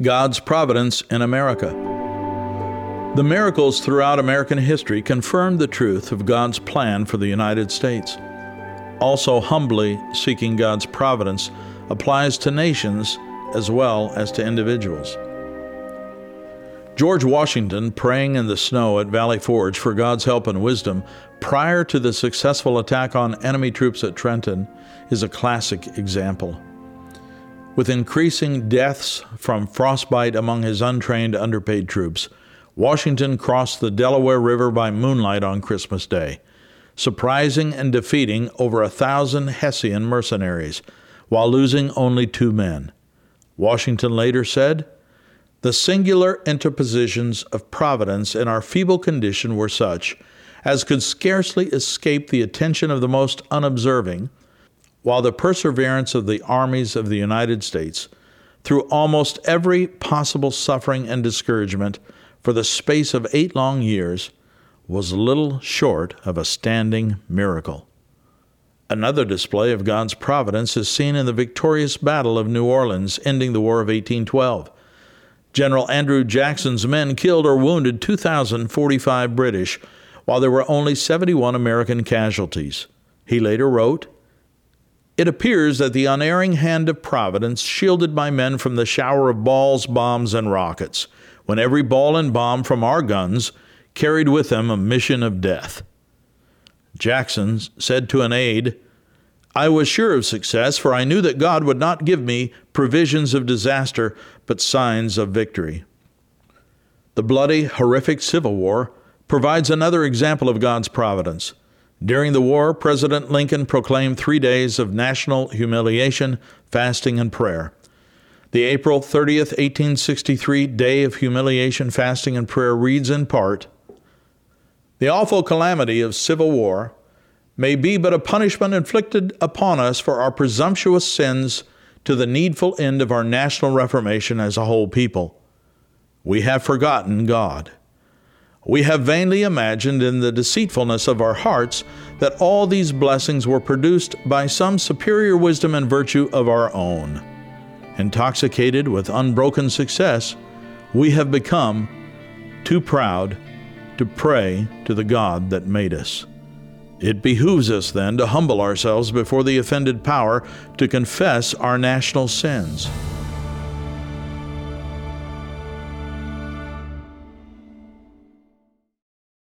God's providence in America. The miracles throughout American history confirm the truth of God's plan for the United States. Also, humbly seeking God's providence applies to nations as well as to individuals. George Washington, praying in the snow at Valley Forge for God's help and wisdom prior to the successful attack on enemy troops at Trenton, is a classic example. With increasing deaths from frostbite among his untrained, underpaid troops, Washington crossed the Delaware River by moonlight on Christmas Day, surprising and defeating over 1,000 Hessian mercenaries, while losing only 2 men. Washington later said, "The singular interpositions of providence in our feeble condition were such as could scarcely escape the attention of the most unobserving, while the perseverance of the armies of the United States, through almost every possible suffering and discouragement for the space of 8 long years, was little short of a standing miracle." Another display of God's providence is seen in the victorious Battle of New Orleans, ending the War of 1812. General Andrew Jackson's men killed or wounded 2,045 British, while there were only 71 American casualties. He later wrote, "It appears that the unerring hand of Providence shielded my men from the shower of balls, bombs, and rockets, when every ball and bomb from our guns carried with them a mission of death." Jackson said to an aide, "I was sure of success, for I knew that God would not give me provisions of disaster, but signs of victory." The bloody, horrific Civil War provides another example of God's providence. During the war, President Lincoln proclaimed 3 days of national humiliation, fasting, and prayer. The April 30th, 1863 Day of Humiliation, Fasting, and Prayer reads in part, "The awful calamity of civil war may be but a punishment inflicted upon us for our presumptuous sins to the needful end of our national reformation as a whole people. We have forgotten God. We have vainly imagined in the deceitfulness of our hearts that all these blessings were produced by some superior wisdom and virtue of our own. Intoxicated with unbroken success, we have become too proud to pray to the God that made us. It behooves us then to humble ourselves before the offended power, to confess our national sins.